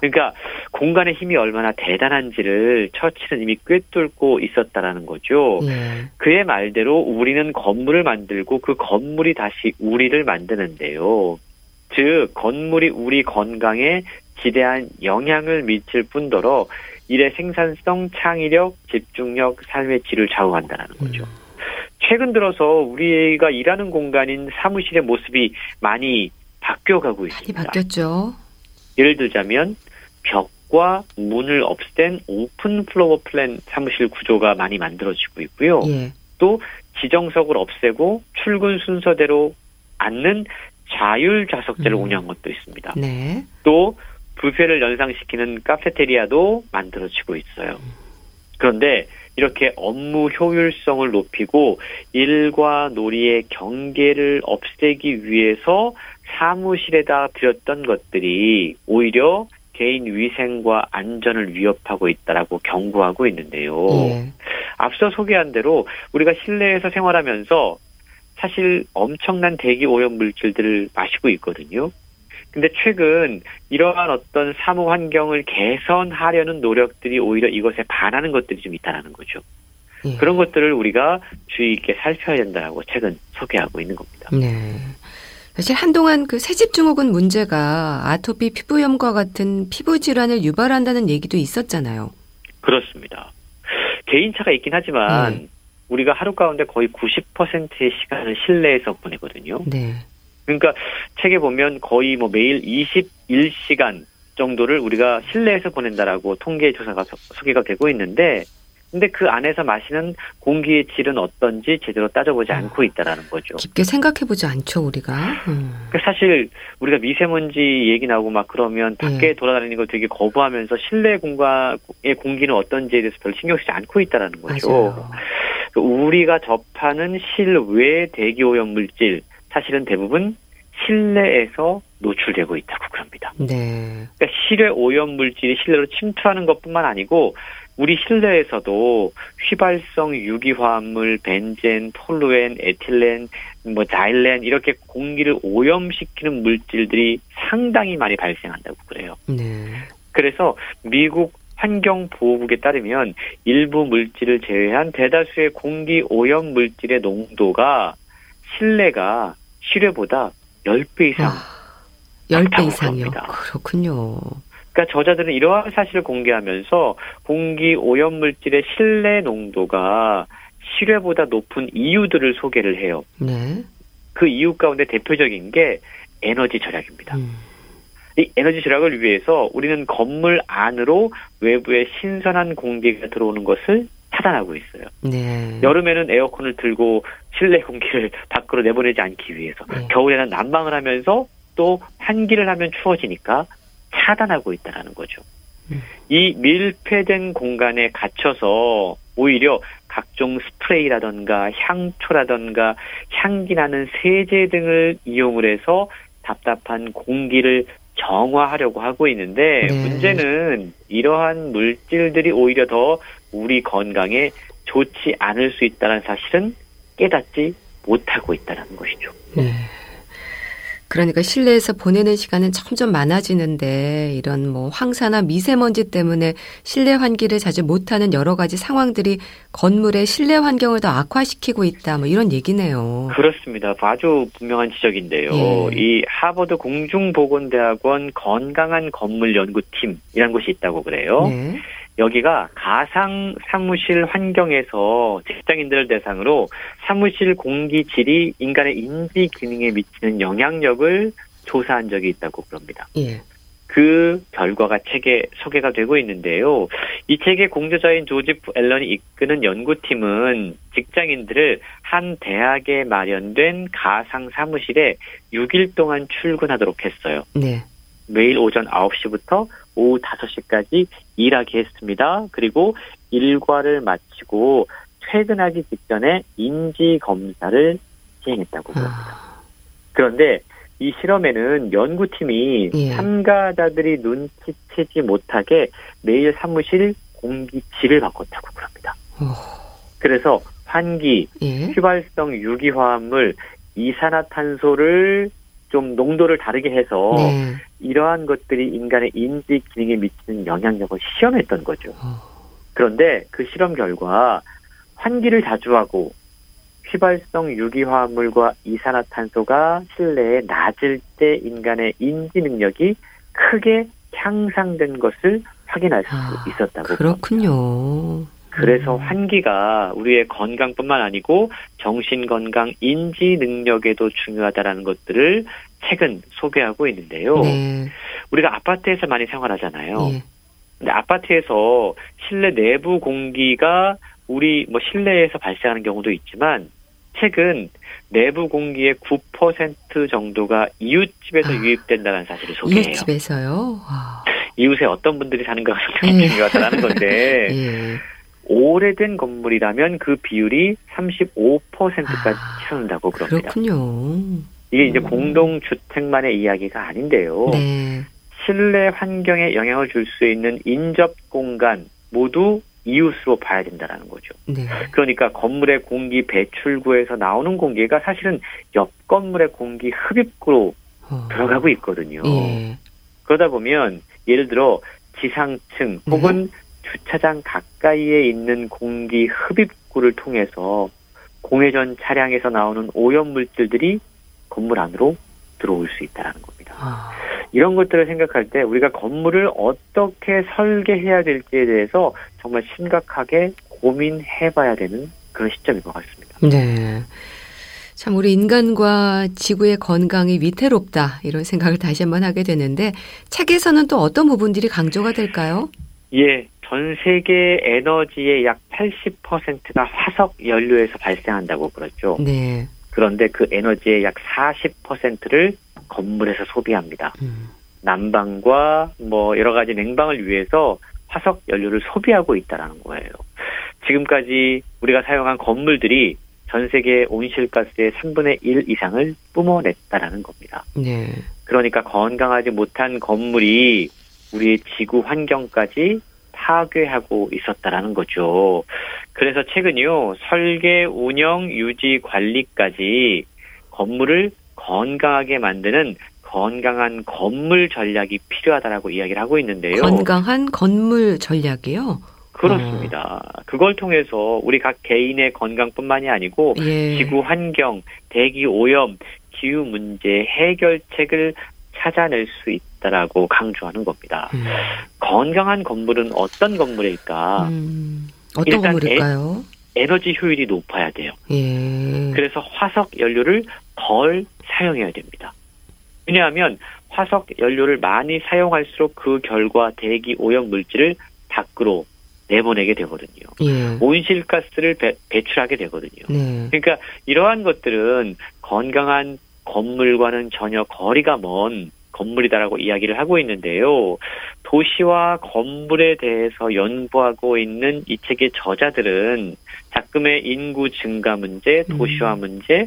그러니까 공간의 힘이 얼마나 대단한지를 처칠은 이미 꿰뚫고 있었다라는 거죠. 네. 그의 말대로 우리는 건물을 만들고 그 건물이 다시 우리를 만드는데요. 즉 건물이 우리 건강에 지대한 영향을 미칠 뿐더러 일의 생산성, 창의력, 집중력, 삶의 질을 좌우한다라는 거죠. 최근 들어서 우리가 일하는 공간인 사무실의 모습이 많이 바뀌어가고 있습니다. 많이 바뀌었죠. 예를 들자면 벽과 문을 없앤 오픈 플로어 플랜 사무실 구조가 많이 만들어지고 있고요. 예. 또 지정석을 없애고 출근 순서대로 앉는 자율 좌석제를 운영한 것도 있습니다. 네. 또 뷔페를 연상시키는 카페테리아도 만들어지고 있어요. 그런데 이렇게 업무 효율성을 높이고 일과 놀이의 경계를 없애기 위해서 사무실에다 들였던 것들이 오히려 개인 위생과 안전을 위협하고 있다라고 경고하고 있는데요. 예. 앞서 소개한 대로 우리가 실내에서 생활하면서 사실 엄청난 대기 오염 물질들을 마시고 있거든요. 근데 최근 이러한 어떤 사무 환경을 개선하려는 노력들이 오히려 이것에 반하는 것들이 좀 있다라는 거죠. 예. 그런 것들을 우리가 주의 있게 살펴야 된다라고 책은 소개하고 있는 겁니다. 네. 사실 한동안 그 새집 증후군 문제가 아토피 피부염과 같은 피부 질환을 유발한다는 얘기도 있었잖아요. 그렇습니다. 개인차가 있긴 하지만 우리가 하루 가운데 거의 90%의 시간을 실내에서 보내거든요. 네. 그러니까 책에 보면 거의 뭐 매일 21시간 정도를 우리가 실내에서 보낸다라고 통계 조사가 소개가 되고 있는데 근데 그 안에서 마시는 공기의 질은 어떤지 제대로 따져보지 않고 있다라는 거죠. 깊게 생각해보지 않죠, 우리가. 사실 우리가 미세먼지 얘기 나오고 막 그러면 밖에 돌아다니는 걸 되게 거부하면서 실내 공간의 공기는 어떤지에 대해서 별로 신경 쓰지 않고 있다라는 거죠. 맞아요. 우리가 접하는 실외 대기오염 물질 사실은 대부분 실내에서 노출되고 있다고 그럽니다. 네. 그러니까 실외 오염 물질이 실내로 침투하는 것뿐만 아니고 우리 실내에서도 휘발성 유기화합물, 벤젠, 톨루엔, 에틸렌, 뭐 자일렌 이렇게 공기를 오염시키는 물질들이 상당히 많이 발생한다고 그래요. 네. 그래서 미국 환경보호국에 따르면 일부 물질을 제외한 대다수의 공기 오염 물질의 농도가 실내가 실외보다 10배 이상 10배 이상이요? 합니다. 그렇군요. 그러니까 저자들은 이러한 사실을 공개하면서 공기 오염물질의 실내 농도가 실외보다 높은 이유들을 소개를 해요. 네. 그 이유 가운데 대표적인 게 에너지 절약입니다. 이 에너지 절약을 위해서 우리는 건물 안으로 외부의 신선한 공기가 들어오는 것을 차단하고 있어요. 네. 여름에는 에어컨을 틀고 실내 공기를 밖으로 내보내지 않기 위해서, 네. 겨울에는 난방을 하면서 또 환기를 하면 추워지니까 차단하고 있다는 거죠. 이 밀폐된 공간에 갇혀서 오히려 각종 스프레이라든가 향초라든가 향기 나는 세제 등을 이용을 해서 답답한 공기를 정화하려고 하고 있는데, 네. 문제는 이러한 물질들이 오히려 더 우리 건강에 좋지 않을 수 있다는 사실은 깨닫지 못하고 있다는 것이죠. 네. 그러니까 실내에서 보내는 시간은 점점 많아지는데 이런 뭐 황사나 미세먼지 때문에 실내 환기를 자주 못하는 여러 가지 상황들이 건물의 실내 환경을 더 악화시키고 있다, 뭐 이런 얘기네요. 그렇습니다. 아주 분명한 지적인데요. 예. 이 하버드 공중보건대학원 건강한 건물 연구팀이라는 곳이 있다고 그래요. 네. 여기가 가상 사무실 환경에서 직장인들을 대상으로 사무실 공기 질이 인간의 인지 기능에 미치는 영향력을 조사한 적이 있다고 그럽니다. 예. 그 결과가 책에 소개가 되고 있는데요. 이 책의 공저자인 조지 앨런이 이끄는 연구팀은 직장인들을 한 대학에 마련된 가상 사무실에 6일 동안 출근하도록 했어요. 네. 매일 오전 9시부터 오후 5시까지 일하게 했습니다. 그리고 일과를 마치고 퇴근하기 직전에 인지검사를 시행했다고 합니다. 그런데 이 실험에는 연구팀이, 예. 참가자들이 눈치채지 못하게 매일 사무실 공기질을 바꿨다고 합니다. 그래서 환기, 예. 휘발성 유기화합물, 이산화탄소를 좀 농도를 다르게 해서, 네. 이러한 것들이 인간의 인지 기능에 미치는 영향력을 시험했던 거죠. 그런데 그 실험 결과 환기를 자주 하고 휘발성 유기화합물과 이산화탄소가 실내에 낮을 때 인간의 인지 능력이 크게 향상된 것을 확인할 수 있었다고. 그렇군요. 그래서 환기가 우리의 건강뿐만 아니고 정신건강, 인지 능력에도 중요하다라는 것들을 책은 소개하고 있는데요. 네. 우리가 아파트에서 많이 생활하잖아요. 네. 근데 아파트에서 실내 내부 공기가 우리 뭐 실내에서 발생하는 경우도 있지만, 책은 내부 공기의 9% 정도가 이웃집에서 유입된다는 사실을 소개해요. 이웃집에서요? 와. 이웃에 어떤 분들이 사는가가 굉장히, 네. 중요하다는 건데, 네. 오래된 건물이라면 그 비율이 35%까지 치솟는다고 그럽니다. 그렇군요. 이게 이제 공동주택만의 이야기가 아닌데요. 네. 실내 환경에 영향을 줄 수 있는 인접 공간 모두 이웃으로 봐야 된다는 거죠. 네. 그러니까 건물의 공기 배출구에서 나오는 공기가 사실은 옆 건물의 공기 흡입구로 들어가고 있거든요. 네. 그러다 보면 예를 들어 지상층 혹은, 네. 주차장 가까이에 있는 공기 흡입구를 통해서 공회전 차량에서 나오는 오염물질들이 건물 안으로 들어올 수 있다는 겁니다. 이런 것들을 생각할 때 우리가 건물을 어떻게 설계해야 될지에 대해서 정말 심각하게 고민해봐야 되는 그런 시점인 것 같습니다. 네. 참 우리 인간과 지구의 건강이 위태롭다, 이런 생각을 다시 한번 하게 되는데, 책에서는 또 어떤 부분들이 강조가 될까요? 예. 전 세계 에너지의 약 80%가 화석 연료에서 발생한다고 그랬죠. 네. 그런데 그 에너지의 약 40%를 건물에서 소비합니다. 난방과 뭐 여러 가지 냉방을 위해서 화석 연료를 소비하고 있다라는 거예요. 지금까지 우리가 사용한 건물들이 전 세계 온실가스의 3분의 1 이상을 뿜어냈다라는 겁니다. 네. 그러니까 건강하지 못한 건물이 우리의 지구 환경까지 파괴하고 있었다라는 거죠. 그래서 최근요, 설계, 운영, 유지, 관리까지 건물을 건강하게 만드는 건강한 건물 전략이 필요하다라고 이야기를 하고 있는데요. 건강한 건물 전략이요? 그렇습니다. 그걸 통해서 우리 각 개인의 건강뿐만이 아니고, 예. 지구 환경, 대기 오염, 기후 문제 해결책을 찾아낼 수 있다라고 강조하는 겁니다. 건강한 건물은 어떤 건물일까? 어떤 건물일까요? 에너지 효율이 높아야 돼요. 예. 그래서 화석 연료를 덜 사용해야 됩니다. 왜냐하면 화석 연료를 많이 사용할수록 그 결과 대기 오염 물질을 밖으로 내보내게 되거든요. 예. 온실가스를 배출하게 되거든요. 네. 그러니까 이러한 것들은 건강한 건물과는 전혀 거리가 먼 건물이다라고 이야기를 하고 있는데요. 도시와 건물에 대해서 연구하고 있는 이 책의 저자들은 작금의 인구 증가 문제, 도시화 문제,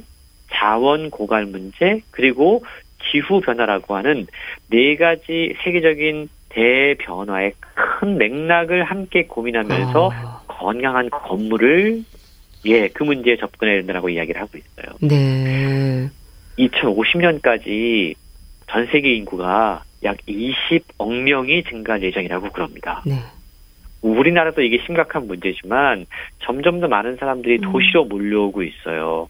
자원 고갈 문제, 그리고 기후변화라고 하는 네 가지 세계적인 대변화의 큰 맥락을 함께 고민하면서 건강한 건물을 그 문제에 접근해야 된다고 이야기를 하고 있어요. 네. 2050년까지 전 세계 인구가 약 20억 명이 증가할 예정이라고 그럽니다. 네. 우리나라도 이게 심각한 문제지만 점점 더 많은 사람들이 도시로 몰려오고 있어요.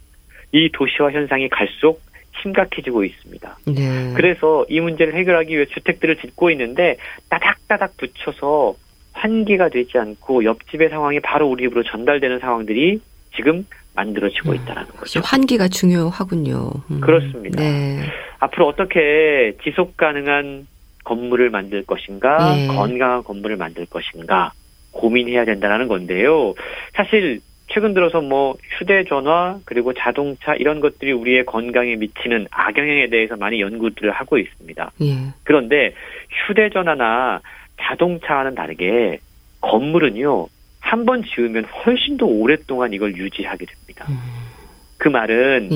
이 도시화 현상이 갈수록 심각해지고 있습니다. 네. 그래서 이 문제를 해결하기 위해 주택들을 짓고 있는데 따닥따닥 붙여서 환기가 되지 않고 옆집의 상황이 바로 우리 집으로 전달되는 상황들이 지금 만들어지고 있다는 거죠. 환기가 중요하군요. 그렇습니다. 네. 앞으로 어떻게 지속 가능한 건물을 만들 것인가, 네. 건강한 건물을 만들 것인가 고민해야 된다는 건데요. 사실 최근 들어서 휴대전화 그리고 자동차 이런 것들이 우리의 건강에 미치는 악영향에 대해서 많이 연구들을 하고 있습니다. 예. 그런데 휴대전화나 자동차와는 다르게 건물은요. 한 번 지으면 훨씬 더 오랫동안 이걸 유지하게 됩니다. 그 말은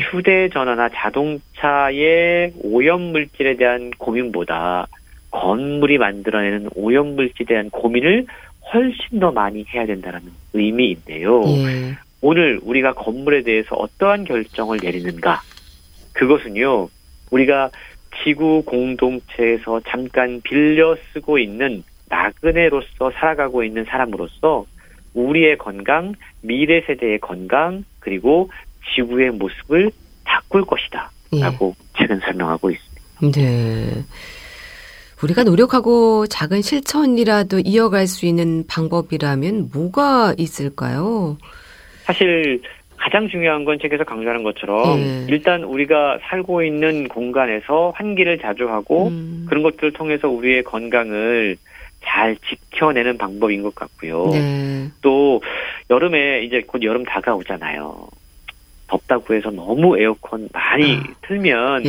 휴대전화나 자동차의 오염물질에 대한 고민보다 건물이 만들어내는 오염물질에 대한 고민을 훨씬 더 많이 해야 된다는 의미인데요. 예. 오늘 우리가 건물에 대해서 어떠한 결정을 내리는가? 그것은요. 우리가 지구 공동체에서 잠깐 빌려 쓰고 있는 나그네로서 살아가고 있는 사람으로서 우리의 건강, 미래 세대의 건강, 그리고 지구의 모습을 바꿀 것이다. 라고 최근 설명하고 있습니다. 네. 우리가 노력하고 작은 실천이라도 이어갈 수 있는 방법이라면 뭐가 있을까요? 사실 가장 중요한 건 책에서 강조하는 것처럼 일단 우리가 살고 있는 공간에서 환기를 자주 하고 그런 것들을 통해서 우리의 건강을 잘 지켜내는 방법인 것 같고요. 네. 또 여름에 이제 곧 여름 다가오잖아요. 덥다고 해서 너무 에어컨 많이 틀면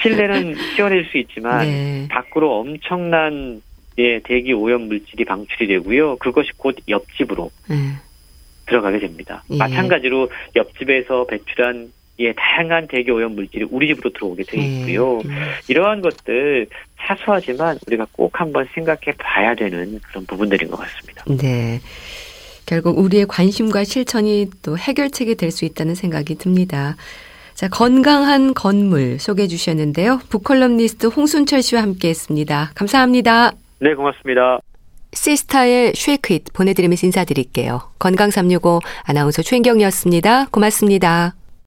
실내는 시원해질 수 있지만 밖으로 엄청난 대기 오염 물질이 방출이 되고요. 그것이 곧 옆집으로 들어가게 됩니다. 마찬가지로 옆집에서 배출한 다양한 대기 오염 물질이 우리 집으로 들어오게 돼 있고요. 이러한 것들 사소하지만 우리가 꼭 한번 생각해 봐야 되는 그런 부분들인 것 같습니다. 네. 결국 우리의 관심과 실천이 또 해결책이 될 수 있다는 생각이 듭니다. 자, 건강한 건물 소개해 주셨는데요. 북컬럼니스트 홍순철 씨와 함께했습니다. 감사합니다. 네, 고맙습니다. 시스타의 쉐이크 잇 보내드리면서 인사드릴게요. 건강365 아나운서 최인경이었습니다. 고맙습니다.